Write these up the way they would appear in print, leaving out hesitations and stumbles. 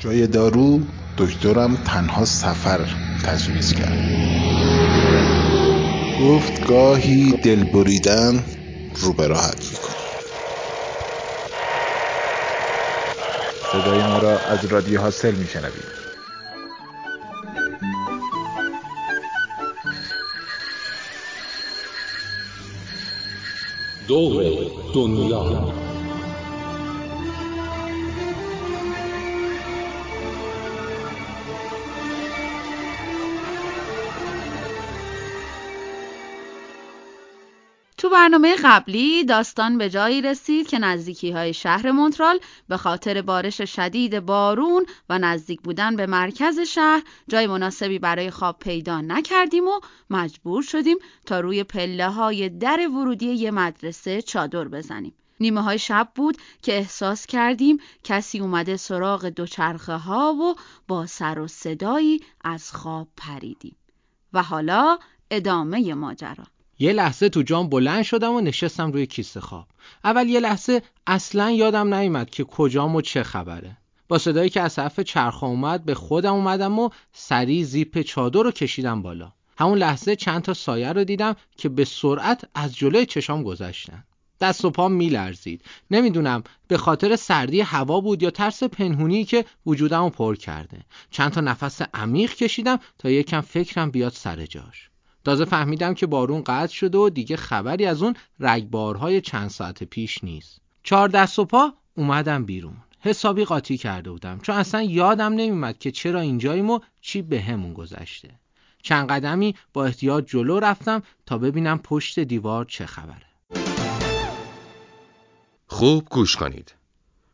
جای دارو دکترم تنها سفر تجویز کرد. گفت گاهی دل بریدن رو به راحت میکنه. صدای ما را از رادیو هاستل میشنوید. دور دنیا. تو برنامه قبلی داستان به جایی رسید که نزدیکی‌های شهر مونترال به خاطر بارش شدید بارون و نزدیک بودن به مرکز شهر جای مناسبی برای خواب پیدا نکردیم و مجبور شدیم تا روی پله‌های در ورودی یه مدرسه چادر بزنیم. نیمه های شب بود که احساس کردیم کسی اومده سراغ دوچرخه ها و با سر و صدایی از خواب پریدیم. و حالا ادامه ماجرا. یه لحظه تو جام بلند شدم و نشستم روی کیسه خواب. اول یه لحظه اصلاً یادم نیامد که کجام و چه خبره. با صدایی که از صف چرخا اومد به خودم اومدم و سریع زیپ چادر رو کشیدم بالا. همون لحظه چند تا سایه رو دیدم که به سرعت از جلوی چشام گذشتن. دست و پام میلرزید. نمیدونم به خاطر سردی هوا بود یا ترس پنهونی که وجودم رو پر کرده. چند تا نفس عمیق کشیدم تا یکم فکرم بیاد سر جاش. تازه فهمیدم که بارون قطع شده و دیگه خبری از اون رگبارهای چند ساعت پیش نیست. 4 دست و پا اومدم بیرون. حسابی قاطی کرده بودم چون اصلا یادم نمیومد که چرا اینجاییم و چی به همون گذشته. چند قدمی با احتیاط جلو رفتم تا ببینم پشت دیوار چه خبره. خوب گوش کنید.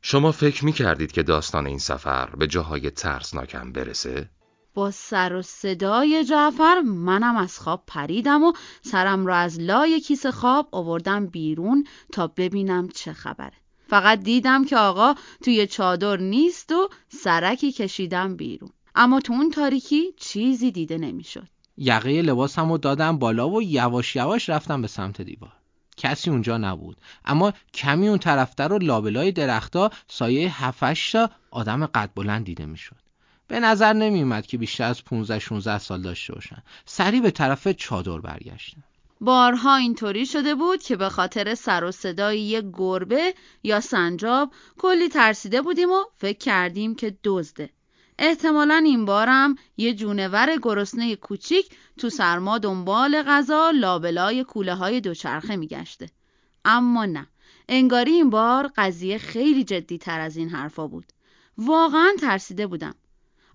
شما فکر می‌کردید که داستان این سفر به جاهای ترسناکم برسه؟ با سر و صدای جعفر منم از خواب پریدم و سرم را از لای کیسه خواب آوردم بیرون تا ببینم چه خبره. فقط دیدم که آقا توی چادر نیست و سرکی کشیدم بیرون. اما تو اون تاریکی چیزی دیده نمیشد. یقه لباسم رو دادم بالا و یواش یواش رفتم به سمت دیوار. کسی اونجا نبود. اما کمی اون طرفتر و لابلای درختا سایه 7-8 تا آدم قد بلند دیده میشد. به نظر نمیومد که بیشتر از 15-16 سال داشته باشن. سریع به طرف چادر برگشتم. بارها اینطوری شده بود که به خاطر سر و صدای یک گربه یا سنجاب کلی ترسیده بودیم و فکر کردیم که دزده. احتمالاً این بارم یه جونور گرسنه کوچیک تو سرما دنبال غذا لابلای کوله‌های دوچرخه میگشته. اما نه، انگاری این بار قضیه خیلی جدی‌تر از این حرفا بود. واقعاً ترسیده بودم.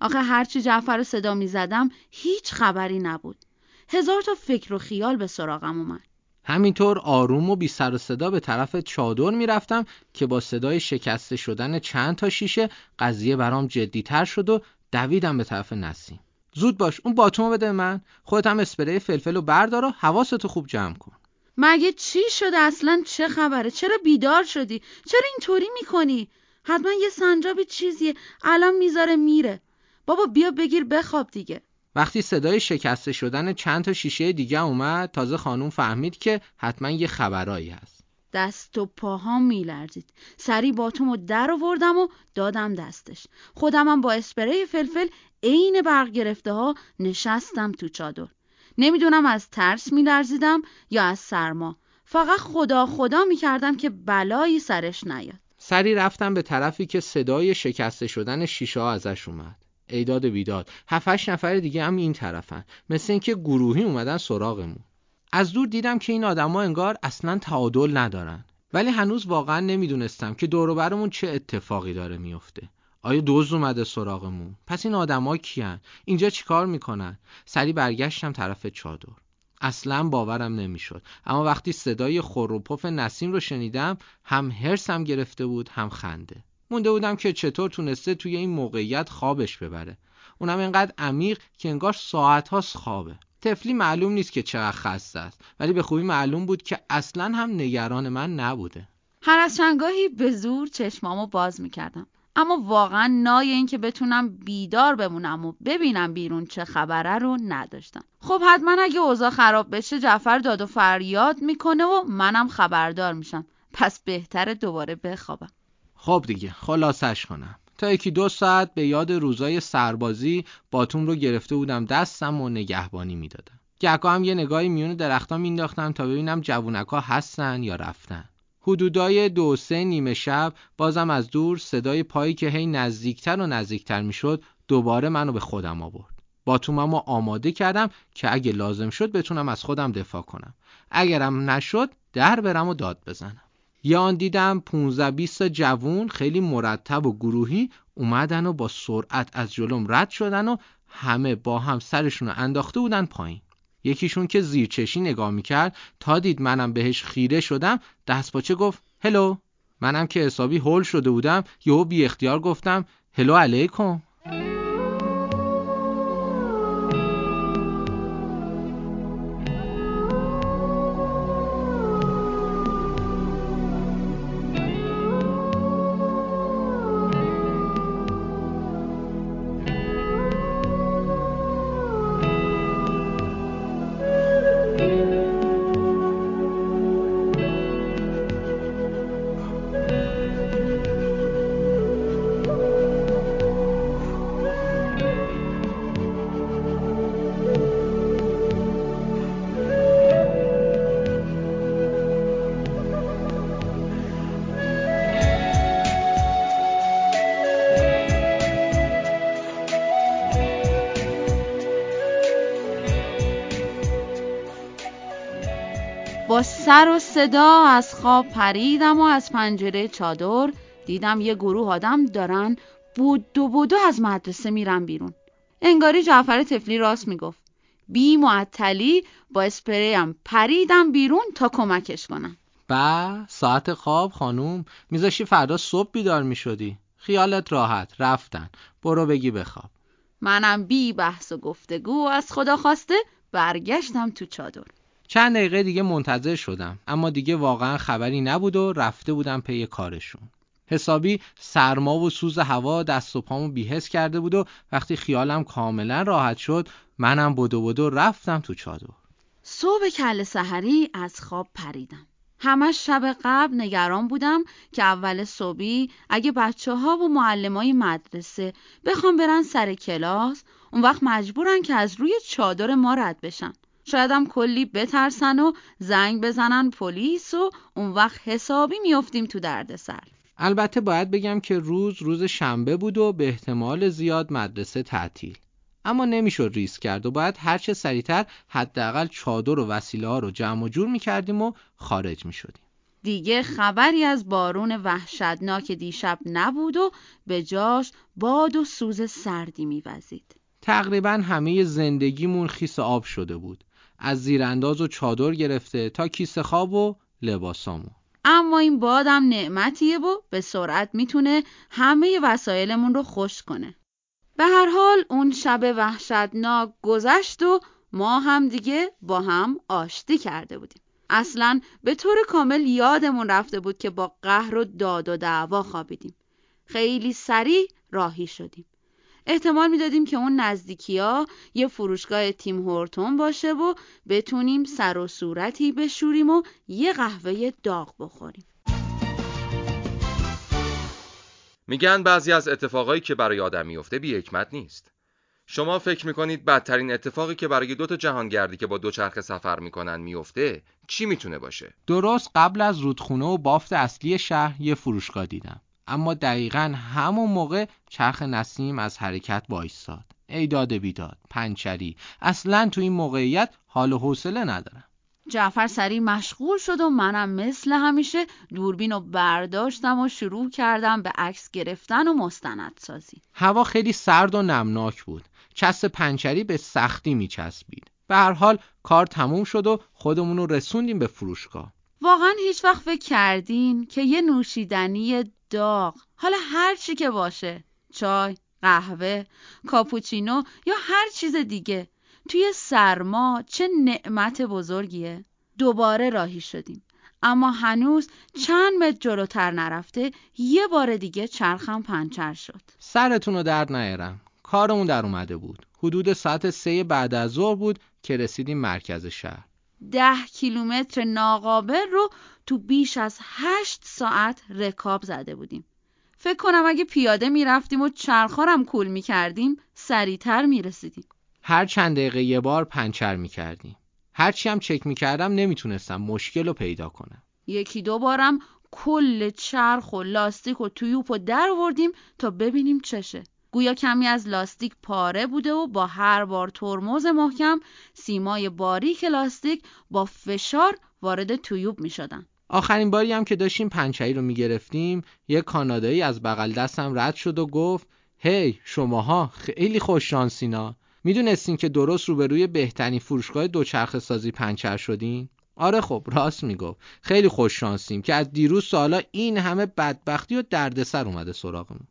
آخه هرچی جعفر رو صدا می زدم هیچ خبری نبود. 1000 تا فکر و خیال به سراغم اومد. همینطور آروم و بی سر و صدا به طرف چادر می رفتم که با صدای شکسته شدن چند تا شیشه قضیه برام جدی‌تر شد و دویدم به طرف نسیم. زود باش، اون باتومو بده من. خودت هم اسپری فلفلو بردار و حواستو خوب جمع کن. مگه چی شده اصلا؟ چه خبره؟ چرا بیدار شدی؟ چرا اینطوری می‌کنی؟ حتما یه سنجاب چیزیه. الان میذاره میره. بابا بیا بگیر بخواب دیگه. وقتی صدای شکسته شدن چند تا شیشه دیگه اومد تازه خانوم فهمید که حتما یه خبرایی هست. دست و پاها میلرزید. سریع باتومو در آوردم و دادم دستش. خودمم با اسپری فلفل عین برق گرفته ها نشستم تو چادر. نمیدونم از ترس میلرزیدم یا از سرما. فقط خدا میکردم که بلایی سرش نیاد. سریع رفتم به طرفی که صدای شکسته شدن شیشه ها ازش اومد. ایداد بیداد 7-8 نفر دیگه هم این طرفن، مثل اینکه گروهی اومدن سراغمون. از دور دیدم که این آدما انگار اصلا تعادل ندارن، ولی هنوز واقعا نمیدونستم که دور و برمون چه اتفاقی داره میفته. آیا دزد اومده سراغمون؟ پس این آدما کیان؟ اینجا چیکار میکنن؟ سری برگشتم طرف چادر. اصلا باورم نمیشد، اما وقتی صدای خور و پف نسیم رو شنیدم هم هرسم گرفته بود هم خنده. مونده بودم که چطور تونسته توی این موقعیت خوابش ببره. اونم اینقدر عمیق که انگار ساعت هاست خوابه. طفلی معلوم نیست که چقدر خسته است، ولی به خوبی معلوم بود که اصلاً هم نگران من نبوده. هر از چندگاهی به زور چشمامو باز میکردم، اما واقعاً نای این که بتونم بیدار بمونم و ببینم بیرون چه خبره رو نداشتم. خب حتما اگه اوضاع خراب بشه جعفر داد و فریاد میکنه و منم خبردار میشم. پس بهتره دوباره بخوابم. خب دیگه خلاصش کنم. تا یکی دو ساعت به یاد روزای سربازی باتوم رو گرفته بودم دستم و نگهبانی میدادم. گهگاه هم یه نگاهی میون درخت‌ها مینداختم تا ببینم جوونک‌ها هستن یا رفتن. حدودای 2-3 نیمه شب بازم از دور صدای پایی که هی نزدیکتر و نزدیکتر میشد دوباره منو به خودم آورد. باتوممو آماده کردم که اگه لازم شد بتونم از خودم دفاع کنم. اگرم نشد در برم و داد بزنم. یان دیدم 15-20 جوون خیلی مرتب و گروهی اومدن و با سرعت از جلوم رد شدن و همه با هم سرشون رو انداخته بودن پایین. یکیشون که زیرچشی نگاه میکرد تا دید منم بهش خیره شدم دست پاچه گفت هلو. منم که حسابی هول شده بودم یهو بی اختیار گفتم هلو علیکم. با سر و صدا از خواب پریدم و از پنجره چادر دیدم یه گروه آدم دارن بودو از مدرسه میرن بیرون. انگاری جعفر طفلی راست میگفت. بی معطلی با اسپریم پریدم بیرون تا کمکش کنم. با ساعت خواب خانوم میذاشی فردا صبح بیدار میشدی. خیالت راحت رفتن. برو بگی بخواب. منم بی بحث و گفتگو از خدا خواسته برگشتم تو چادر. چند دقیقه دیگه منتظر شدم اما دیگه واقعا خبری نبود و رفته بودم پی کارشون. حسابی سرما و سوز هوا دست و پامو بی‌حس کرده بود و وقتی خیالم کاملا راحت شد منم بدو رفتم تو چادر. صبح کله سحری از خواب پریدم. همش شب قبل نگران بودم که اول صبحی اگه بچه‌ها و معلمای مدرسه بخوام برن سر کلاس اون وقت مجبورن که از روی چادر ما رد بشن. شاید هم کلی بترسن و زنگ بزنن پلیس و اون وقت حسابی میافتیم تو دردسر. البته باید بگم که روز شنبه بود و به احتمال زیاد مدرسه تعطیل. اما نمیشد ریسک کرد و باید هر چه سریعتر حداقل چادر و وسیله ها رو جمع و جور میکردیم و خارج میشدیم. دیگه خبری از بارون وحشتناک دیشب نبود و به جاش باد و سوز سردی میوزید. تقریبا همه زندگیمون خیس آب شده بود. از زیرانداز و چادر گرفته تا کیسه خواب و لباسامو. اما این بادم نعمتیه و به سرعت میتونه همه وسایلمون رو خشک کنه. به هر حال اون شب وحشتناک گذشت و ما هم دیگه با هم آشتی کرده بودیم. اصلاً به طور کامل یادمون رفته بود که با قهر و داد و دعوا خوابیدیم. خیلی سریع راهی شدیم. احتمال میدادیم که اون نزدیکی‌ها یه فروشگاه تیم هورتون باشه و بتونیم سر و صورتی بشوریم و یه قهوه داغ بخوریم. میگن بعضی از اتفاقایی که برای آدم میفته بی حکمت نیست. شما فکر میکنید بدترین اتفاقی که برای 2 جهانگردی که با 2 چرخ سفر میکنن میفته چی میتونه باشه؟ درست قبل از رودخونه و بافت اصلی شهر یه فروشگاه دیدم. اما دقیقاً همون موقع چرخ نسیم از حرکت وایساد. ای داد بیداد پنچری. اصلاً تو این موقعیت حال و حوصله ندارم. جعفر سریع مشغول شد و منم مثل همیشه دوربین رو برداشتم و شروع کردم به عکس گرفتن و مستندسازی. هوا خیلی سرد و نمناک بود. چسب پنچری به سختی میچسبید. به هر حال کار تموم شد و خودمون رو رسوندیم به فروشگاه. واقعاً هیچ وقت فکر کردین که یه نوشیدنی داغ، حالا هر چی که باشه، چای، قهوه، کاپوچینو یا هر چیز دیگه، توی سرما چه نعمت بزرگیه. دوباره راهی شدیم اما هنوز چند متر جلوتر نرفته یه بار دیگه چرخم پنچر شد. سرتونو درد نیارم، کارمون در اومده بود. حدود ساعت 3 بعد از ظهر بود که رسیدیم مرکز شهر. 10 کیلومتر ناقابل رو تو بیش از 8 ساعت رکاب زده بودیم. فکر کنم اگه پیاده میرفتیم و چرخارم کول میکردیم سریعتر میرسیدیم. هر چند دقیقه یه بار پنچر میکردیم. هرچی هم چک میکردم نمیتونستم مشکل رو پیدا کنم. یکی دو بارم کل چرخ و لاستیک و تویوب رو در آوردیم تا ببینیم چشه. گویا کمی از لاستیک پاره بوده و با هر بار ترمز محکم سیمای باریک لاستیک با فشار وارد تویوب می شدن. آخرین باری هم که داشتیم پنچه‌ای رو می گرفتیم یک کانادایی از بغل دستم رد شد و گفت هی شماها خیلی خوش شانسینا، می دونستین که درست روبروی بهترین فروشگاه دوچرخه سازی پنچر شدین؟ آره خب راست می گفت، خیلی خوش شانسیم که از دیروز سالا این همه بدبختی و دردسر اومده سراغمون.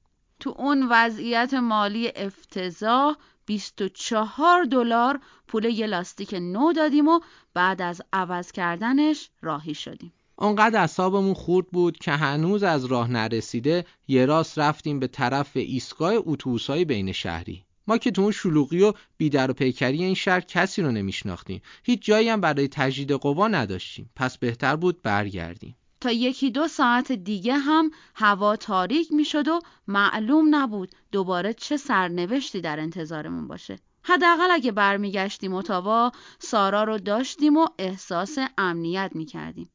تو اون وضعیت مالی افتضاح $24 پول یه لاستیک نو دادیم و بعد از عوض کردنش راهی شدیم. اونقدر اعصابمون خورد بود که هنوز از راه نرسیده یه راست رفتیم به طرف ایستگاه اتوبوس‌های بین شهری. ما که تو اون شلوغی و بی‌در و پیکری این شهر کسی رو نمیشناختیم. هیچ جایی هم برای تجدید قوا نداشتیم. پس بهتر بود برگردیم. تا یکی دو ساعت دیگه هم هوا تاریک می شد و معلوم نبود دوباره چه سرنوشتی در انتظارمون باشه. حداقل اگه برمیگشتیم اتاوا سارا رو داشتیم و احساس امنیت می کردیم.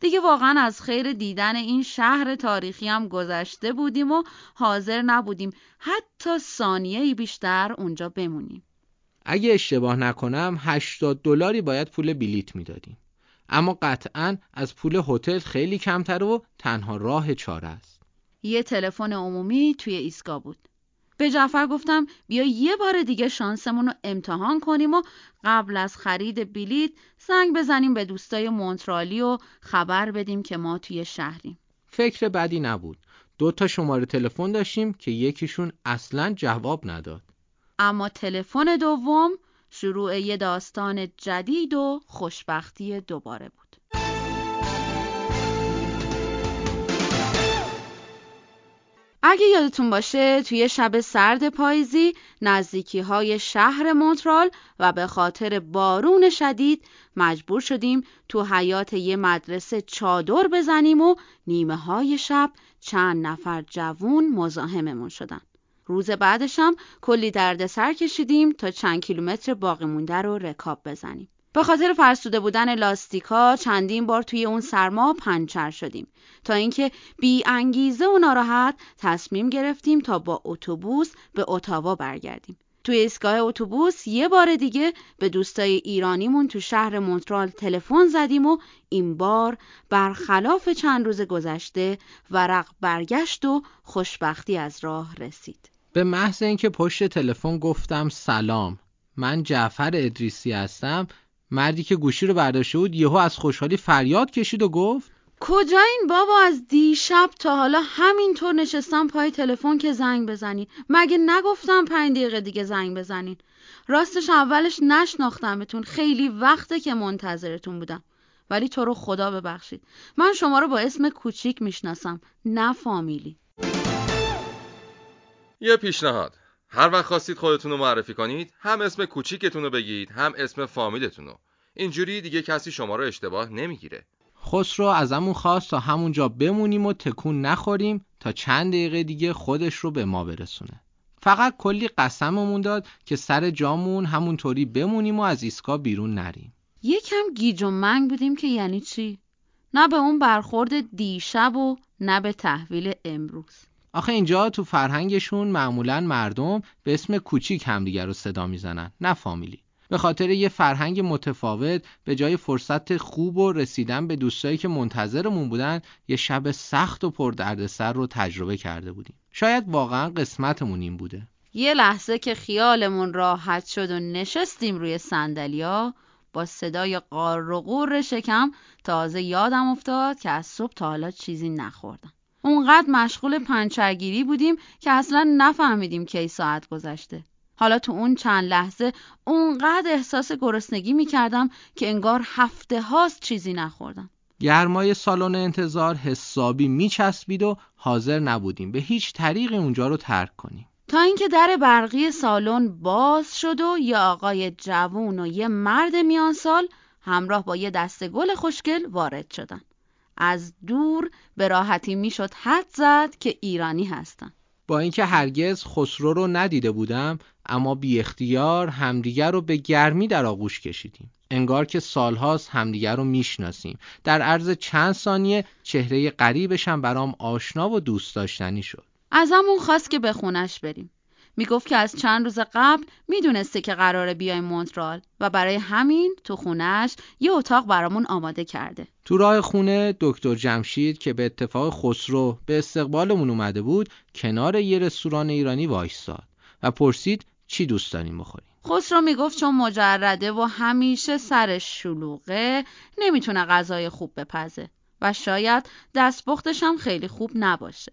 دیگه واقعا از خیر دیدن این شهر تاریخی هم گذشته بودیم و حاضر نبودیم حتی ثانیه‌ای بیشتر اونجا بمونیم. اگه اشتباه نکنم $80 باید پول بلیت می دادیم. اما قطعاً از پول هتل خیلی کمتر و تنها راه چاره است. یه تلفن عمومی توی ایستگاه بود. به جعفر گفتم بیا یه بار دیگه شانسمون رو امتحان کنیم و قبل از خرید بلیت زنگ بزنیم به دوستای مونترالی و خبر بدیم که ما توی شهریم. فکر بدی نبود. 2 شماره تلفن داشتیم که یکیشون اصلاً جواب نداد. اما تلفن دوم شروع یه داستان جدید و خوشبختی دوباره بود. اگه یادتون باشه توی شب سرد پاییزی نزدیکی‌های شهر مونترال و به خاطر بارون شدید مجبور شدیم تو حیاط یه مدرسه چادر بزنیم و نیمه‌های شب چند نفر جوون مزاحممون شدن. روز بعدش هم کلی دردسر کشیدیم تا چند کیلومتر باقی مونده رو رکاب بزنیم. به خاطر فرسوده بودن لاستیکا چندین بار توی اون سرما پنچر شدیم تا اینکه بی انگیزه و ناراحت تصمیم گرفتیم تا با اتوبوس به اتاوا برگردیم. توی ایستگاه اتوبوس یه بار دیگه به دوستای ایرانیمون تو شهر مونترال تلفن زدیم و این بار برخلاف چند روز گذشته ورق برگشت و خوشبختی از راه رسید. به محض اینکه پشت تلفن گفتم سلام، من جعفر ادریسی هستم، مردی که گوشی رو برداشته بود یهو از خوشحالی فریاد کشید و گفت کجا این بابا؟ از دیشب تا حالا همینطور نشستم پای تلفن که زنگ بزنین. مگه نگفتم 5 دقیقه دیگه زنگ بزنین؟ راستش اولش نشناختمتون، خیلی وقته که منتظرتون بودم، ولی تو رو خدا ببخشید، من شما رو با اسم کوچیک میشناسم نه فامیلی. یه پیشنهاد، هر وقت خواستید خودتون رو معرفی کنید هم اسم کوچیکتون رو بگید هم اسم فامیلتون رو. اینجوری دیگه کسی شما رو اشتباه نمیگیره. خسرو ازمون خواست تا همونجا بمونیم و تکون نخوریم تا چند دقیقه دیگه خودش رو به ما برسونه. فقط کلی قسممون داد که سر جامون همونطوری بمونیم و از ایستگاه بیرون نریم. یکم گیج و منگ بودیم که یعنی چی؟ نه به اون برخورد دیشب و نه به تحویل امروز. آخه اینجا تو فرهنگشون معمولاً مردم به اسم کوچیک همدیگر رو صدا میزنن نه فامیلی. به خاطر یه فرهنگ متفاوت به جای فرصت خوب و رسیدن به دوستایی که منتظرمون بودن یه شب سخت و پردردسر رو تجربه کرده بودیم. شاید واقعا قسمتمون این بوده. یه لحظه که خیالمون راحت شد و نشستیم روی صندلیا با صدای قار و قور شکم تازه یادم افتاد که از صبح تا حالا چیزی نخوردم. اونقدر مشغول پنچرگیری بودیم که اصلا نفهمیدیم کی ساعت گذشته. حالا تو اون چند لحظه اونقدر احساس گرسنگی می‌کردم که انگار هفته هاست چیزی نخوردم. گرمای سالن انتظار حسابی می‌چسبید و حاضر نبودیم به هیچ طریقی اونجا رو ترک کنیم. تا اینکه در برقی سالن باز شد و یه آقای جوون و یه مرد میان سال همراه با یه دسته گل خوشگل وارد شدن. از دور به راحتی میشد حد زد که ایرانی هستن. با اینکه هرگز خسرو رو ندیده بودم، اما بی اختیار همدیگر رو به گرمی در آغوش کشیدیم. انگار که سالهاست همدیگر رو میشناسیم. در عرض چند ثانیه چهره غریبش هم برام آشنا و دوست داشتنی شد. از همون خواست که به خونش بریم. میگفت که از چند روز قبل میدونسته که قراره بیای مونترال و برای همین تو خونش یه اتاق برامون آماده کرده. تو راه خونه دکتر جمشید که به اتفاق خسرو به استقبالمون اومده بود، کنار یه رستوران ایرانی وایساد و پرسید چی دوست داریم بخوریم. خسرو میگفت چون مجرده و همیشه سرش شلوغه، نمیتونه غذای خوب بپزه و شاید دستپختش هم خیلی خوب نباشه.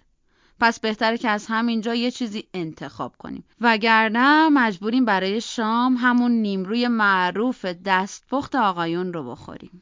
پس بهتره که از همینجا یه چیزی انتخاب کنیم، وگرنه مجبوریم برای شام همون نیمروی معروف دستپخت آقایون رو بخوریم.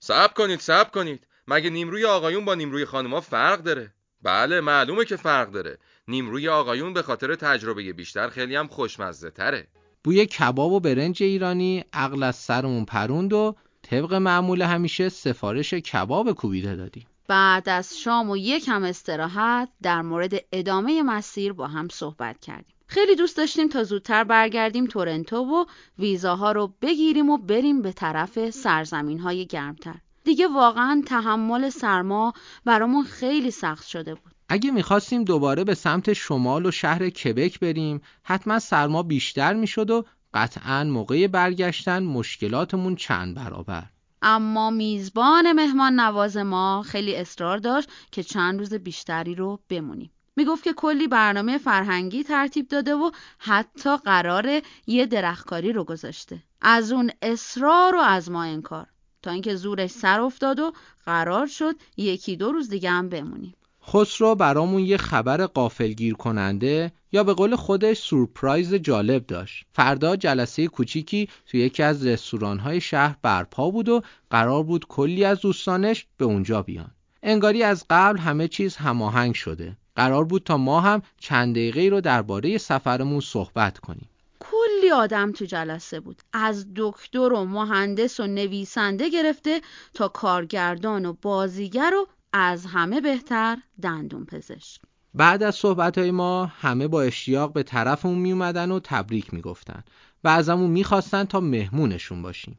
صبر کنید، مگه نیمروی آقایون با نیمروی خانوما فرق داره؟ بله، معلومه که فرق داره. نیمروی آقایون به خاطر تجربه بیشتر خیلی هم خوشمزه تره. بوی کباب و برنج ایرانی عقل از سرمون پروند و طبق معمول همیشه سفارش کباب کوبیده دادیم. بعد از شام و یکم استراحت در مورد ادامه مسیر با هم صحبت کردیم. خیلی دوست داشتیم تا زودتر برگردیم تورنتو و ویزاها رو بگیریم و بریم به طرف سرزمین‌های گرمتر. دیگه واقعاً تحمل سرما برامون خیلی سخت شده بود. اگه می‌خواستیم دوباره به سمت شمال و شهر کبک بریم، حتما سرما بیشتر می‌شد و قطعاً موقع برگشتن مشکلاتمون چند برابر. اما میزبان مهمان نواز ما خیلی اصرار داشت که چند روز بیشتری رو بمونیم. میگفت که کلی برنامه فرهنگی ترتیب داده و حتی قراره یه درختکاری رو گذاشته. از اون اصرار و از ما انکار، تا اینکه زورش سر افتاد و قرار شد یکی دو روز دیگه هم بمونیم. خسرو برامون یه خبر غافلگیر کننده یا به قول خودش سورپرایز جالب داشت. فردا جلسه کوچیکی توی یکی از رستوران‌های شهر برپا بود و قرار بود کلی از دوستانش به اونجا بیان. انگاری از قبل همه چیز هماهنگ شده. قرار بود تا ما هم چند دقیقه‌ای رو درباره سفرمون صحبت کنیم. کلی آدم تو جلسه بود. از دکتر و مهندس و نویسنده گرفته تا کارگردان و بازیگر و از همه بهتر دندون پزشک. بعد از صحبت‌های ما همه با اشتیاق به طرفمون می اومدن و تبریک می گفتن و ازمون می خواستن تا مهمونشون باشیم.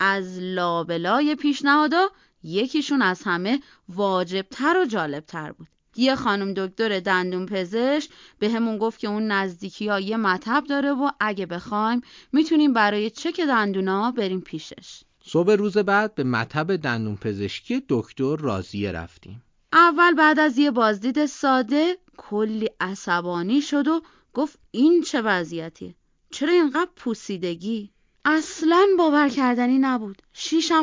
از لابلای پیشنهادا یکیشون از همه واجبتر و جالبتر بود. یه خانم دکتر دندون پزشک به همون گفت که اون نزدیکی ها یه مطب داره و اگه بخوایم می تونیم برای چک دندونا بریم پیشش. صبح روز بعد به مطب دندون پزشکی دکتر راضیه رفتیم. اول بعد از یه بازدید ساده کلی عصبانی شد و گفت این چه وضعیتیه؟ چرا اینقدر پوسیدگی؟ اصلاً باور کردنی نبود. 6-7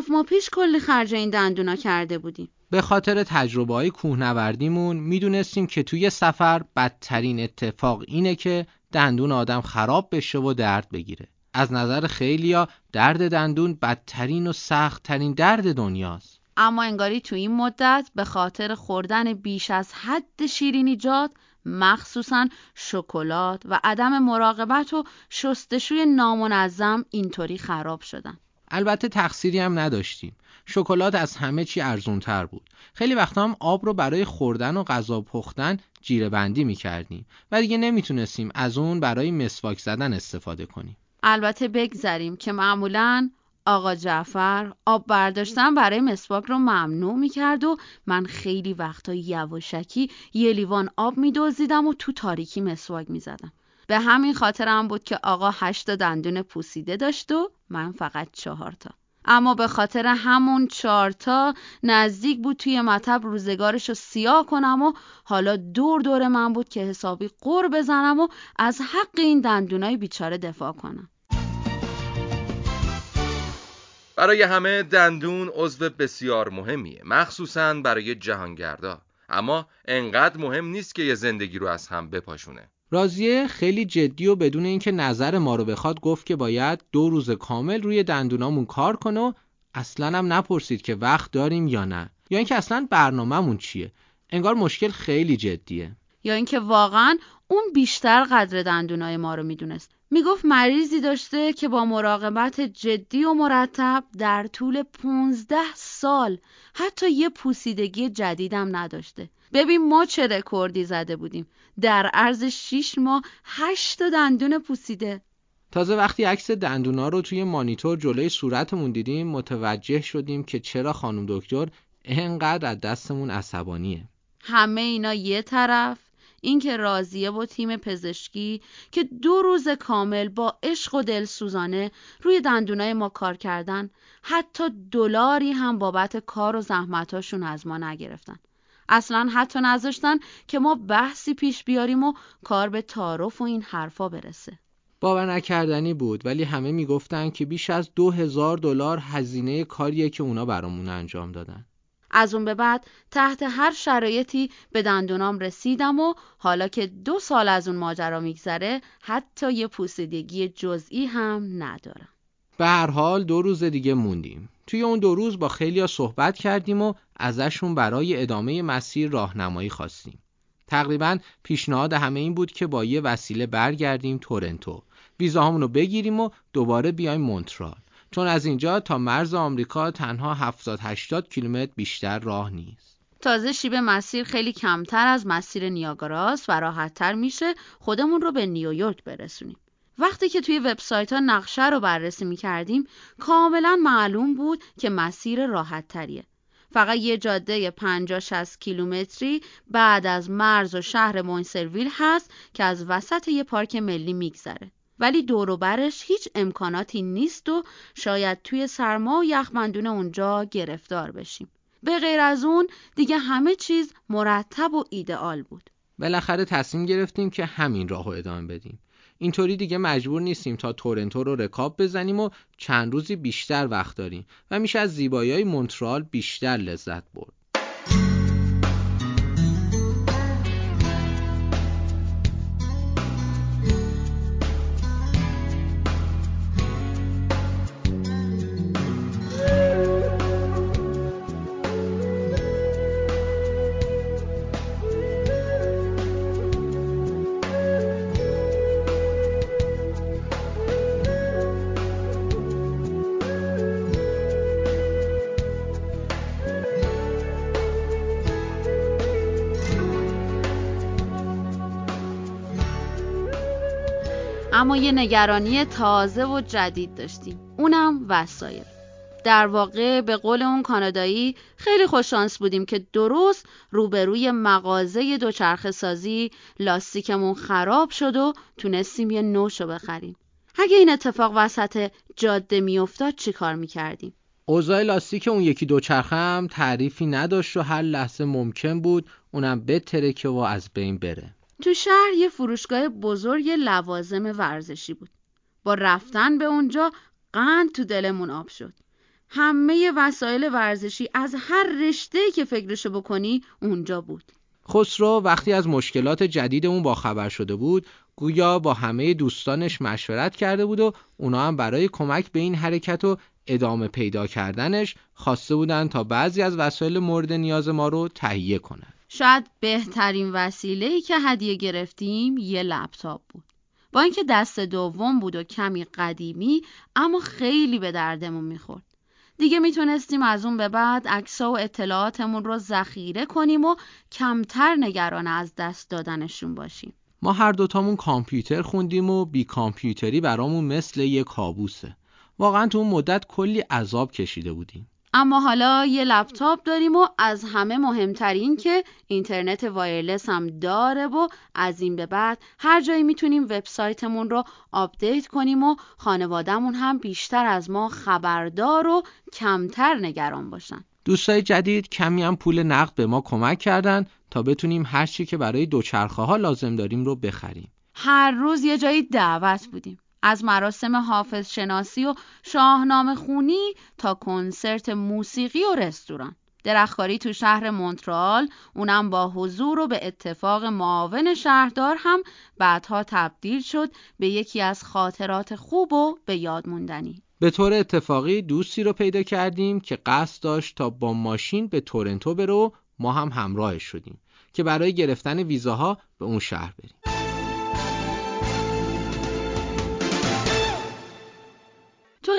ماه پیش کلی خرج این دندونا کرده بودیم. به خاطر تجربه‌های کوهنوردیمون میدونستیم که توی سفر بدترین اتفاق اینه که دندون آدم خراب بشه و درد بگیره. از نظر خیلیا درد دندون بدترین و سختترین درد دنیاست. اما انگاری تو این مدت به خاطر خوردن بیش از حد شیرینیجات، مخصوصاً شکلات و عدم مراقبت و شستشوی نامنظم اینطوری خراب شدن. البته تقصیری هم نداشتیم. شکلات از همه چی ارزونتر بود. خیلی وقتا هم آب رو برای خوردن و غذا پختن جیره بندی می‌کردیم و دیگه نمیتونستیم از اون برای مسواک زدن استفاده کنیم. البته بگذاریم که معمولاً آقا جعفر آب برداشتن برای مسواک رو ممنوع میکرد و من خیلی وقتا یواشکی یه لیوان آب میدوزیدم و تو تاریکی مسواک میزدم. به همین خاطرم بود که آقا 8 دندون پوسیده داشت و من فقط 4 تا. اما به خاطر همون 4 تا نزدیک بود توی مطب روزگارش رو سیاه کنم و حالا دور من بود که حسابی قُر بزنم و از حق این دندونای بیچاره دفاع کنم. برای همه دندون عضو بسیار مهمیه، مخصوصاً برای جهانگردا، اما انقدر مهم نیست که یه زندگی رو از هم بپاشونه. راضیه خیلی جدی و بدون اینکه نظر ما رو بخواد گفت که باید 2 روز کامل روی دندونامون کار کنه و اصلاً هم نپرسید که وقت داریم یا نه، یا اینکه اصلاً برنامه‌مون چیه. انگار مشکل خیلی جدیه، یا اینکه واقعاً اون بیشتر قدر دندونای ما رو میدونست میگفت مریضی داشته که با مراقبت جدی و مرتب در طول 15 سال حتی یه پوسیدگی جدیدم نداشته. ببین ما چه رکوردی زده بودیم، در عرض 6 ماه 8 دندون پوسیده. تازه وقتی عکس دندونا رو توی مانیتور جلوی صورتمون دیدیم متوجه شدیم که چرا خانم دکتر اینقدر از دستمون عصبانیه. همه اینا یه طرف، این که راضیه و تیم پزشکی که 2 روز کامل با عشق و دلسوزانه روی دندونای ما کار کردن، حتی $1 هم بابت کار و زحمتاشون از ما نگرفتن. اصلاً حتی نذاشتن که ما بحثی پیش بیاریم و کار به تعارف و این حرفا برسه. باور نکردنی بود، ولی همه میگفتن که بیش از $2000 هزینه کاریه که اونا برامون انجام دادن. از اون به بعد تحت هر شرایطی به دندونام رسیدم و حالا که 2 سال از اون ماجرا میگذره حتی یه پوسیدگی جزئی هم ندارم. به هر حال 2 روز دیگه موندیم. توی اون 2 روز با خیلیا صحبت کردیم و ازشون برای ادامه مسیر راهنمایی خواستیم. تقریباً پیشنهاد همه این بود که با یه وسیله برگردیم تورنتو، ویزامونو بگیریم و دوباره بیایم مونترال، چون از اینجا تا مرز آمریکا تنها 70-80 کیلومتر بیشتر راه نیست. تازه شیب مسیر خیلی کمتر از مسیر نیاگاراست و راحت‌تر میشه خودمون رو به نیویورک برسونیم. وقتی که توی وبسایت‌ها نقشه رو بررسی می‌کردیم کاملاً معلوم بود که مسیر راحت‌تریه. فقط یه جاده 50-60 کیلومتری بعد از مرز و شهر مونتسرویل هست که از وسط یه پارک ملی میگذره، ولی دور و برش هیچ امکاناتی نیست و شاید توی سرما و یخبندون اونجا گرفتار بشیم. به غیر از اون دیگه همه چیز مرتب و ایدئال بود. بالاخره تصمیم گرفتیم که همین راهو ادامه بدیم. اینطوری دیگه مجبور نیستیم تا تورنتو رو رکاب بزنیم و چند روزی بیشتر وقت داریم و میشه از زیبایی‌های مونترال بیشتر لذت برد. اما یه نگرانی تازه و جدید داشتیم، اونم وسایل. در واقع به قول اون کانادایی خیلی خوششانس بودیم که درست روبروی مغازه دوچرخه سازی لاستیکمون خراب شد و تونستیم یه نوشو بخریم. اگه این اتفاق وسط جاده میافتاد چی کار میکردیم؟ اوضاع لاستیک اون یکی دوچرخه هم تعریفی نداشت و هر لحظه ممکن بود اونم بترکه و از بین بره. تو شهر یه فروشگاه بزرگ لوازم ورزشی بود. با رفتن به اونجا قند تو دلمون آب شد. همه وسایل ورزشی از هر رشته‌ای که فکرشو بکنی اونجا بود. خسرو وقتی از مشکلات جدید اون باخبر شده بود گویا با همه دوستانش مشورت کرده بود و اونا هم برای کمک به این حرکت و ادامه پیدا کردنش خواسته بودن تا بعضی از وسایل مورد نیاز ما رو تهیه کنن. شاید بهترین وسیله‌ای که هدیه گرفتیم یه لپتاپ بود. با اینکه دست دوم بود و کمی قدیمی اما خیلی به دردمون میخورد. دیگه میتونستیم از اون به بعد عکس‌ها و اطلاعاتمون رو ذخیره کنیم و کمتر نگران از دست دادنشون باشیم. ما هر دوتامون کامپیوتر خوندیم و بی کامپیوتری برامون مثل یه کابوسه. واقعا تو اون مدت کلی عذاب کشیده بودیم. اما حالا یه لپتاپ داریم و از همه مهمتر این که اینترنت وایرلس هم داره و از این به بعد هر جایی میتونیم وبسایتمون رو آپدیت کنیم و خانواده‌مون هم بیشتر از ما خبردار و کمتر نگران باشن. دوستای جدید کمی هم پول نقد به ما کمک کردن تا بتونیم هر چی که برای دوچرخه‌ها لازم داریم رو بخریم. هر روز یه جایی دعوت بودیم. از مراسم حافظ شناسی و شاهنامه خونی تا کنسرت موسیقی و رستوران. درختکاری تو شهر مونترال اونم با حضور و به اتفاق معاون شهردار هم بعدها تبدیل شد به یکی از خاطرات خوب و به یاد موندنی. به طور اتفاقی دوستی رو پیدا کردیم که قصد داشت تا با ماشین به تورنتو بره و ما هم همراهش شدیم که برای گرفتن ویزاها به اون شهر بریم.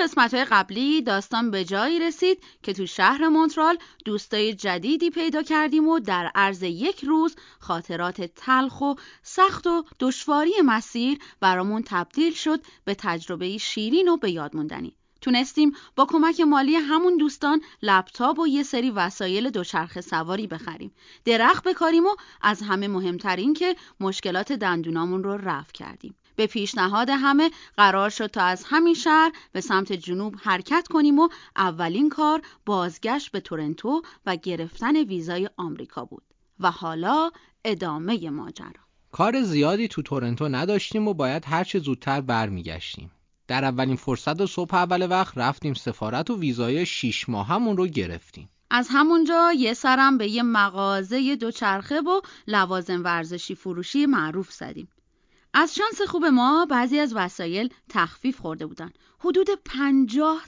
قسمت‌های قبلی داستان به جایی رسید که تو شهر مونترال دوستای جدیدی پیدا کردیم و در عرض یک روز خاطرات تلخ و سخت و دشواری مسیر برامون تبدیل شد به تجربه شیرین و به یاد موندنی. تونستیم با کمک مالی همون دوستان لپتاپ و یه سری وسایل دوچرخه سواری بخریم، درخت بکاریم و از همه مهمتر این که مشکلات دندونامون رو رفع کردیم. به پیشنهاد همه قرار شد تا از همین شهر به سمت جنوب حرکت کنیم و اولین کار بازگشت به تورنتو و گرفتن ویزای آمریکا بود. و حالا ادامه ماجرا. کار زیادی تو تورنتو نداشتیم و باید هر چه زودتر برمیگشتیم. در اولین فرصت صبح اول وقت رفتیم سفارت و ویزای 6 ماهمون رو گرفتیم. از همونجا یه سرم به یه مغازه دوچرخه و لوازم ورزشی فروشی معروف زدیم. از شانس خوب ما بعضی از وسایل تخفیف خورده بودن، حدود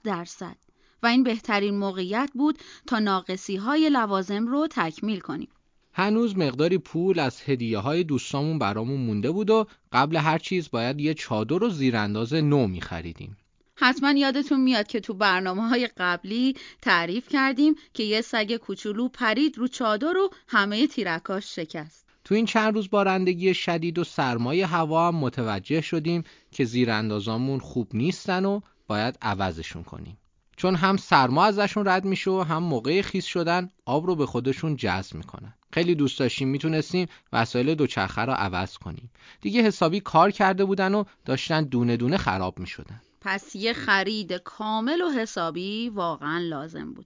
50%، و این بهترین موقعیت بود تا ناقصی‌های لوازم رو تکمیل کنیم. هنوز مقداری پول از هدیه‌های دوستامون برامون مونده بود و قبل هر چیز باید یه چادر رو زیرانداز نو می‌خریدیم. حتما یادتون میاد که تو برنامه‌های قبلی تعریف کردیم که یه سگ کوچولو پرید رو چادر و همه تیرکاش شکست. تو این چند روز بارندگی شدید و سرمای هوا هم متوجه شدیم که زیراندازامون خوب نیستن و باید عوضشون کنیم. چون هم سرما ازشون رد میشه و هم موقع خیس شدن آب رو به خودشون جذب میکنن. خیلی دوست داشتیم میتونستیم وسایل دوچرخه رو عوض کنیم. دیگه حسابی کار کرده بودن و داشتن دونه دونه خراب میشدن. پس یه خرید کامل و حسابی واقعا لازم بود.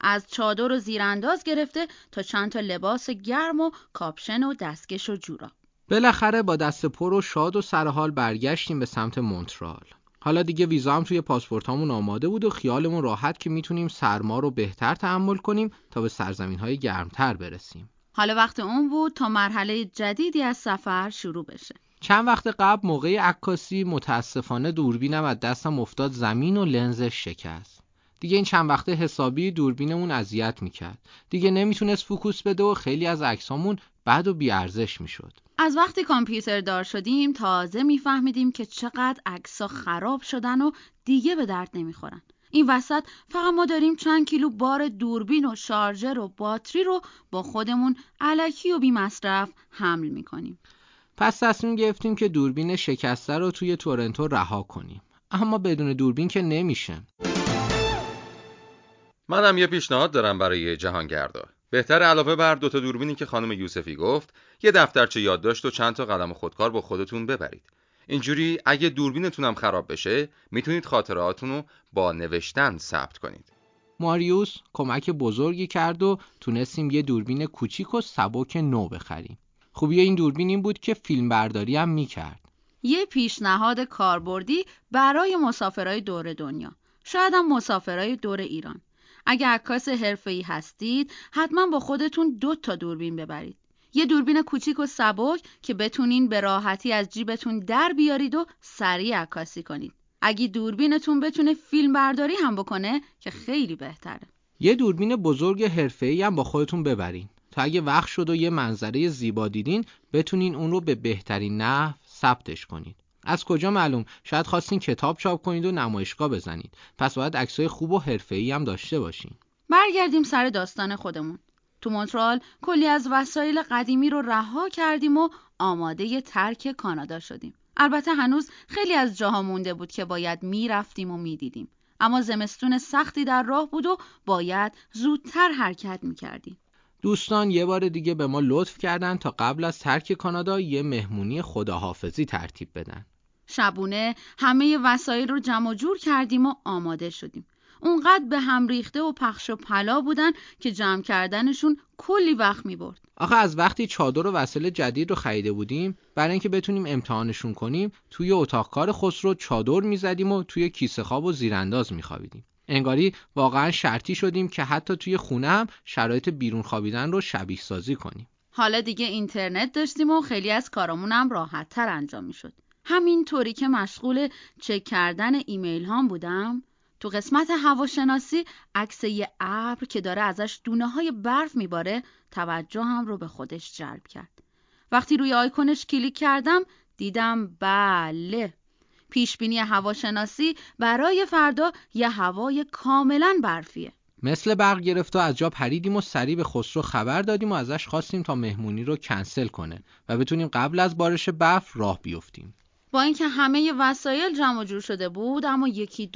از چادر و زیرانداز گرفته تا چند تا لباس گرم و کاپشن و دستکش و جوراب. بالاخره با دست پر و شاد و سرحال برگشتیم به سمت مونترال. حالا دیگه ویزا هم توی پاسپورتامون آماده بود و خیالمون راحت که میتونیم سرما رو بهتر تحمل کنیم تا به سرزمین‌های گرمتر برسیم. حالا وقت اون بود تا مرحله جدیدی از سفر شروع بشه. چند وقت قبل موقع عکاسی متاسفانه دوربینم از دستم افتاد زمین و لنزش شکست. دیگه این چند وقته حسابی دوربینمون اذیت میکرد. دیگه نمیتونست فوکوس بده و خیلی از عکسامون بد و بیارزش میشد. از وقتی کامپیوتر دار شدیم تازه میفهمیدیم که چقدر عکس‌ها خراب شدن و دیگه به درد نمیخورن. این وسط فقط ما داریم چند کیلو بار دوربین و شارژر و باتری رو با خودمون الکی و بی مصرف حمل میکنیم. پس تصمیم گرفتیم که دوربین شکسته رو توی تورنتو رها کنیم. اما بدون دوربین که نمیشه. منم یه پیشنهاد دارم برای جهانگردا. بهتر علاوه بر دوتا دوربینی که خانم یوسفی گفت، یه دفترچه یادداشت و چند تا قلم خودکار با خودتون ببرید. اینجوری اگه دوربینتونم خراب بشه، میتونید خاطراتون رو با نوشتن ثبت کنید. ماریوس کمک بزرگی کرد و تونستیم یه دوربین کوچیک و سبک نو بخریم. خوبی این دوربین این بود که فیلم برداری هم می‌کرد. یه پیشنهاد کاربردی برای مسافرای دور دنیا، شاید هم مسافرای دور ایران. اگه عکاس حرفه‌ای هستید، حتما با خودتون 2 تا دوربین ببرید. یه دوربین کوچیک و سبک که بتونین به راحتی از جیبتون در بیارید و سریع عکاسی کنید. اگه دوربینتون بتونه فیلم برداری هم بکنه که خیلی بهتره. یه دوربین بزرگ حرفه‌ای هم با خودتون ببرین تا اگه وقت شد و یه منظره زیبا دیدین، بتونین اون رو به بهترین نحو ثبتش کنید. از کجا معلوم؟ شاید خواستین کتاب چاپ کنید و نمایشگاه بزنید. پس باید عکسای خوب و حرفه‌ای هم داشته باشین. برگردیم سر داستان خودمون. تو مونترال کلی از وسایل قدیمی رو رها کردیم و آماده ی ترک کانادا شدیم. البته هنوز خیلی از جاها مونده بود که باید میرفتیم و میدیدیم. اما زمستون سختی در راه بود و باید زودتر حرکت میکردیم. دوستان یه بار دیگه به ما لطف کردن تا قبل از ترک کانادا یه مهمونی خداحافظی ترتیب بدن. شبونه همه وسایل رو جمع و جور کردیم و آماده شدیم. اونقدر به هم ریخته و پخش و پلا بودن که جمع کردنشون کلی وقت می‌برد. آخه از وقتی چادر و وسایل جدید رو خریده بودیم، برای اینکه بتونیم امتحانشون کنیم، توی اتاق کار خسرو چادر می‌زدیم و توی کیسه خواب و زیرانداز می‌خوابیدیم. انگاری واقعا شرطی شدیم که حتی توی خونه هم شرایط بیرون خوابیدن رو شبیه سازی کنیم. حالا دیگه اینترنت داشتیم و خیلی از کارامون هم راحت‌تر انجام می‌شد. همین طوری که مشغول چک کردن ایمیل هام بودم، تو قسمت هواشناسی عکس یه ابر که داره ازش دونه‌های برف می‌باره توجهم رو به خودش جلب کرد. وقتی روی آیکونش کلیک کردم دیدم بله، پیشبینی هواشناسی برای فردا یه هوای کاملا برفیه. مثل برق گرفت و از جا پریدیم و سریع به خسرو خبر دادیم و ازش خواستیم تا مهمونی رو کنسل کنه و بتونیم قبل از بارش برف راه بیفتیم. با اینکه همه وسایل جمع جور شده بود اما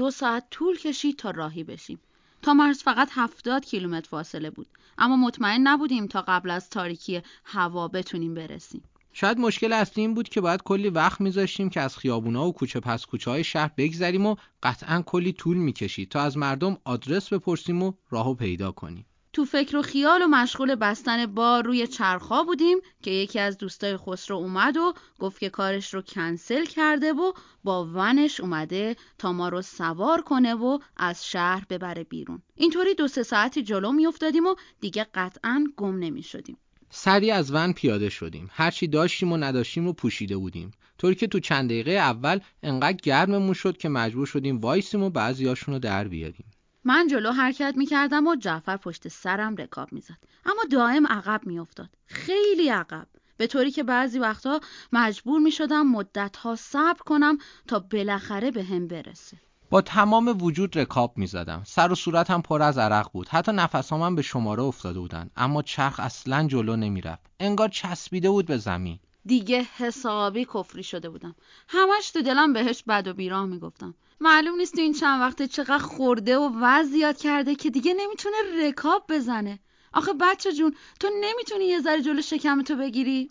1-2 ساعت طول کشید تا راهی بشیم. تا مرز فقط 70 کیلومتر فاصله بود اما مطمئن نبودیم تا قبل از تاریکی هوا بتونیم برسیم. شاید مشکل اصلی این بود که باید کلی وقت می‌ذاشتیم که از خیابونا و کوچه پس کوچه‌های شهر بگذریم و قطعاً کلی طول می‌کشید تا از مردم آدرس بپرسیم و راهو پیدا کنیم. تو فکر و خیال و مشغول بستن بار روی چرخ‌ها بودیم که یکی از دوستای خسرو اومد و گفت که کارش رو کنسل کرده و با ونش اومده تا ما رو سوار کنه و از شهر ببره بیرون. اینطوری 2-3 ساعتی جلو می‌افتادیم و دیگه قطعاً گم نمی‌شدیم. سریع از ون پیاده شدیم. هرچی داشتیم و نداشتیم رو پوشیده بودیم. طوری که تو چند دقیقه اول انقدر گرممون شد که مجبور شدیم وایسیم و بعضیاشون رو در بیاریم. من جلو حرکت می‌کردم و جعفر پشت سرم رکاب می‌زد. اما دائم عقب می‌افتاد. خیلی عقب. به طوری که بعضی وقتا مجبور می‌شدم مدت‌ها صبر کنم تا بالاخره بهم برسه. با تمام وجود رکاب می‌زدم. سر و صورتم پر از عرق بود. حتی نفسام هم به شماره افتاده بودن. اما چرخ اصلاً جلو نمی‌رفت. انگار چسبیده بود به زمین. دیگه حسابی کفری شده بودم. همش تو دلم بهش بد و بیراه می‌گفتم. معلوم نیست تو این چند وقته چقدر خورده و وزن زیاد کرده که دیگه نمیتونه رکاب بزنه. آخه بچه جون تو نمیتونی یه ذره جلو شکمتو بگیری؟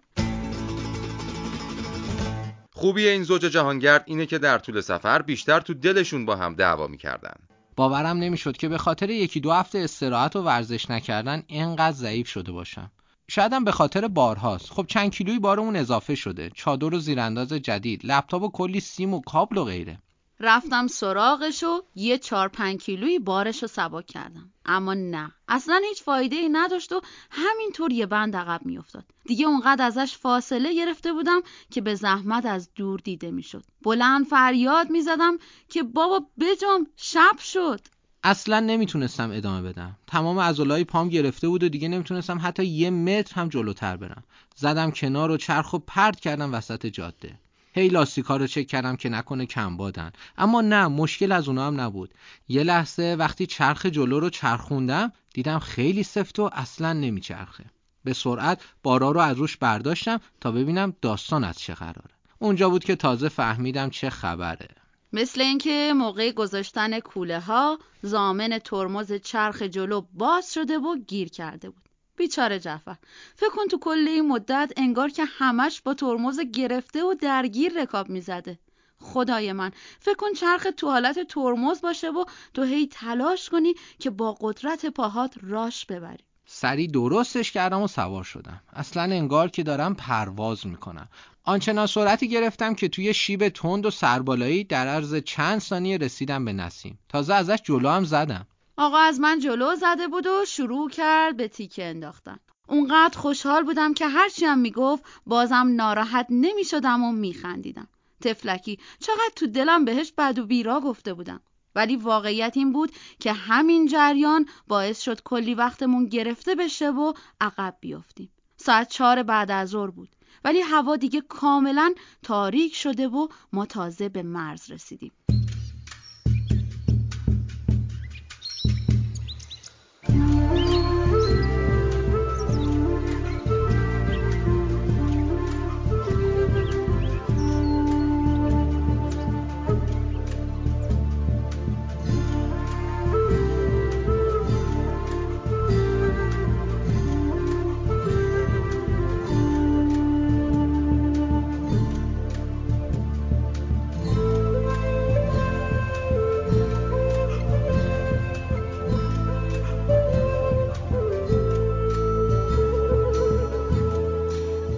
خوبی این زوج جهانگرد اینه که در طول سفر بیشتر تو دلشون با هم دعوا می‌کردن. باورم نمیشد که به خاطر 1-2 هفته استراحت و ورزش نکردن اینقدر ضعیف شده باشم. شاید هم به خاطر بارهاست. خب چند کیلویی بارمون اضافه شده. چادر و زیرانداز جدید، لپتاپ و کلی سیم و کابل و غیره. رفتم سراغش و 4-5 کیلویی بارش رو سبک کردم. اما نه، اصلا هیچ فایده ای نداشت و همینطور یه بند عقب میافتاد. دیگه اونقدر ازش فاصله گرفته بودم که به زحمت از دور دیده میشد. بلند فریاد میزدم که بابا بجام، شب شد. اصلا نمیتونستم ادامه بدم. تمام عضلای پام گرفته بود و دیگه نمیتونستم حتی 1 متر هم جلوتر برم. زدم کنار و چرخو پرت کردم وسط جاده. هی لاستیکا رو چک کردم که نکنه کم بادن، اما نه، مشکل از اونها هم نبود. یه لحظه وقتی چرخ جلو رو چرخوندم دیدم خیلی سفت و اصلا نمیچرخه. به سرعت بارا رو از روش برداشتم تا ببینم داستان از چه قراره. اونجا بود که تازه فهمیدم چه خبره. مثل اینکه موقع گذاشتن کوله ها ضامن ترمز چرخ جلو باز شده و گیر کرده بود. بیچاره جعفر، فکر کن تو کل این مدت انگار که همش با ترمز گرفته و درگیر رکاب میزده. خدای من، فکر کن چرخ تو حالت ترمز باشه و تو هی تلاش کنی که با قدرت پاهات راش ببری. سری درستش کردم و سوار شدم. اصلا انگار که دارم پرواز میکنم. آنچنان سرعتی گرفتم که توی شیب تند و سربالایی در عرض چند ثانیه رسیدم به نسیم. تازه ازش جلو هم زدم. آقا از من جلو زده بود و شروع کرد به تیکه انداختن. اونقدر خوشحال بودم که هرچی هم میگفت بازم ناراحت نمی شدم و میخندیدم. تفلکی، چقدر تو دلم بهش بد و بیرا گفته بودم. ولی واقعیت این بود که همین جریان باعث شد کلی وقتمون گرفته بشه و عقب بیافتیم. ساعت 4 بعد از ظهر بود. ولی هوا دیگه کاملا تاریک شده و ما تازه به مرز رسیدیم.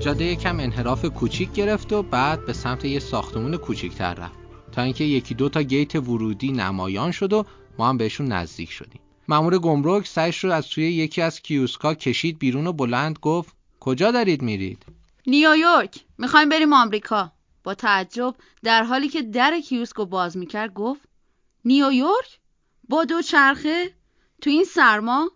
جاده یکم انحراف کوچیک گرفت و بعد به سمت یه ساختمون کوچیک‌تر رفت تا اینکه 1-2 تا گیت ورودی نمایان شد و ما هم بهشون نزدیک شدیم. مأمور گمرک سرش رو از توی یکی از کیوسکا کشید بیرون و بلند گفت: کجا دارید میرید؟ نیویورک، می‌خوایم بریم آمریکا. با تعجب در حالی که در کیوسکو باز می‌کرد گفت: نیویورک؟ با دو چرخه؟ تو این سرما؟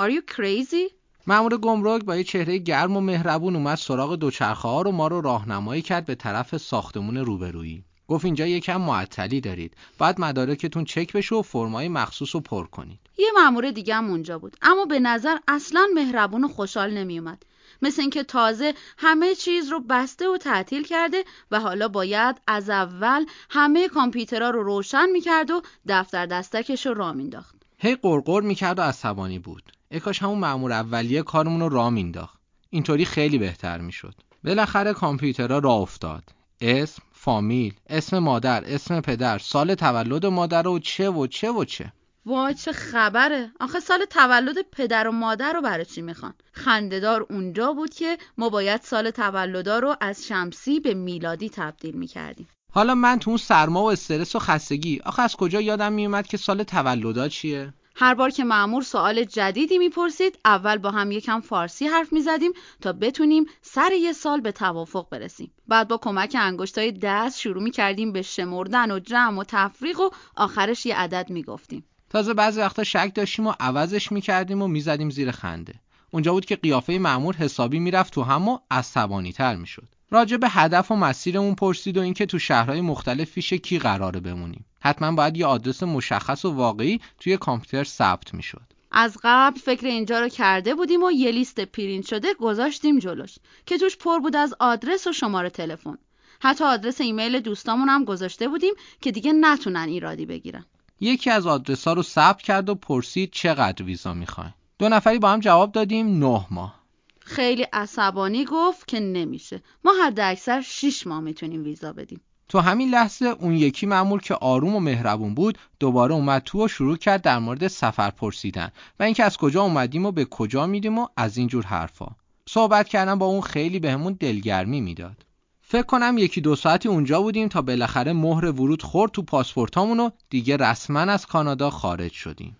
Are you crazy؟ مأمور گمرک با یه چهره گرم و مهربون اومد سراغ دوچرخه‌ها رو ما رو راهنمایی کرد به طرف ساختمون روبرویی. گفت اینجا یکم معطلی دارید. بعد مدارکتون چک بشه و فرمای مخصوص رو پر کنید. یه مأمور دیگه هم اونجا بود، اما به نظر اصلاً مهربون و خوشحال نمی اومد. مثل اینکه تازه همه چیز رو بسته و تعطیل کرده و حالا باید از اول همه کامپیوترها رو روشن می‌کرد و دفتر دستکش رو راه مینداخت. هی قرقر می‌کرد و عصبانی بود. اکاش همون مأمور اولیه کارمون رو راه مینداخت. اینطوری خیلی بهتر میشد. بالاخره کامپیوترها راه افتاد. اسم، فامیل، اسم مادر، اسم پدر، سال تولد مادر و چه. وای چه خبره. آخه سال تولد پدر و مادر رو برای چی میخوان؟ خنده‌دار اونجا بود که ما باید سال تولدا رو از شمسی به میلادی تبدیل میکردیم. حالا من تو اون سرما و استرس و خستگی آخه از کجا یادم میومد که سال تولدا چیه؟ هر بار که مأمور سوال جدیدی میپرسید اول با هم یکم فارسی حرف میزدیم تا بتونیم سر یه سال به توافق برسیم. بعد با کمک انگشتای دست شروع میکردیم به شمردن و جمع و تفریق و آخرش یه عدد میگفتیم. تازه بعضی وقتا شک داشتیم و عوضش میکردیم و میزدیم زیر خنده. اونجا بود که قیافه مأمور حسابی میرفت تو هم و عصبانی‌تر میشد. راجع به هدف و مسیرمون پرسید و اینکه تو شهرهای مختلف پیش کی قراره بمونیم. حتما باید یه آدرس مشخص و واقعی توی کامپیوتر ثبت میشد. از قبل فکر اینجا رو کرده بودیم و یه لیست پرینت شده گذاشتیم جلوش که توش پر بود از آدرس و شماره تلفن. حتی آدرس ایمیل دوستامون هم گذاشته بودیم که دیگه نتونن ایرادی بگیرن. یکی از آدرس‌ها رو ثبت کرد و پرسید چقدر ویزا می‌خواید. دو نفری با هم جواب دادیم 9 ماه. خیلی عصبانی گفت که نمیشه. ما حداکثر 6 ماه میتونیم ویزا بدیم. تو همین لحظه اون یکی مأمور که آروم و مهربون بود دوباره اومد تو و شروع کرد در مورد سفر پرسیدن و اینکه از کجا اومدیم و به کجا میریم و از این جور حرفا. صحبت کردن با اون خیلی بهمون دلگرمی میداد. فکر کنم 1-2 ساعتی اونجا بودیم تا بالاخره مهر ورود خورد تو پاسپورتامون و دیگه رسما از کانادا خارج شدیم.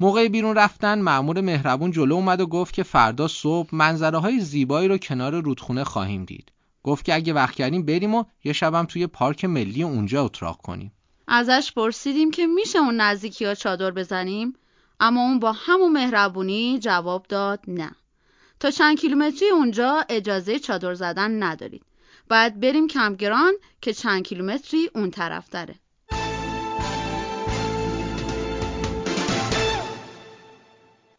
موقع بیرون رفتن مأمور مهربون جلو اومد و گفت که فردا صبح منظره‌های زیبایی رو کنار رودخونه خواهیم دید. گفت که اگه وقت کردیم بریم و یه شبم توی پارک ملی اونجا اتراق کنیم. ازش پرسیدیم که میشه اون نزدیکی‌ها چادر بزنیم، اما اون با همون مهربونی جواب داد نه. تا چند کیلومتری اونجا اجازه چادر زدن ندارید. باید بریم کمپ‌گراند که چند کیلومتری اون طرف داره.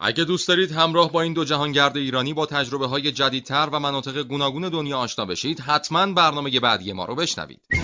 اگه دوست دارید همراه با این دو جهانگرد ایرانی با تجربه‌های جدیدتر و مناطق گوناگون دنیا آشنا بشید، حتما برنامه بعدی ما رو بشنوید.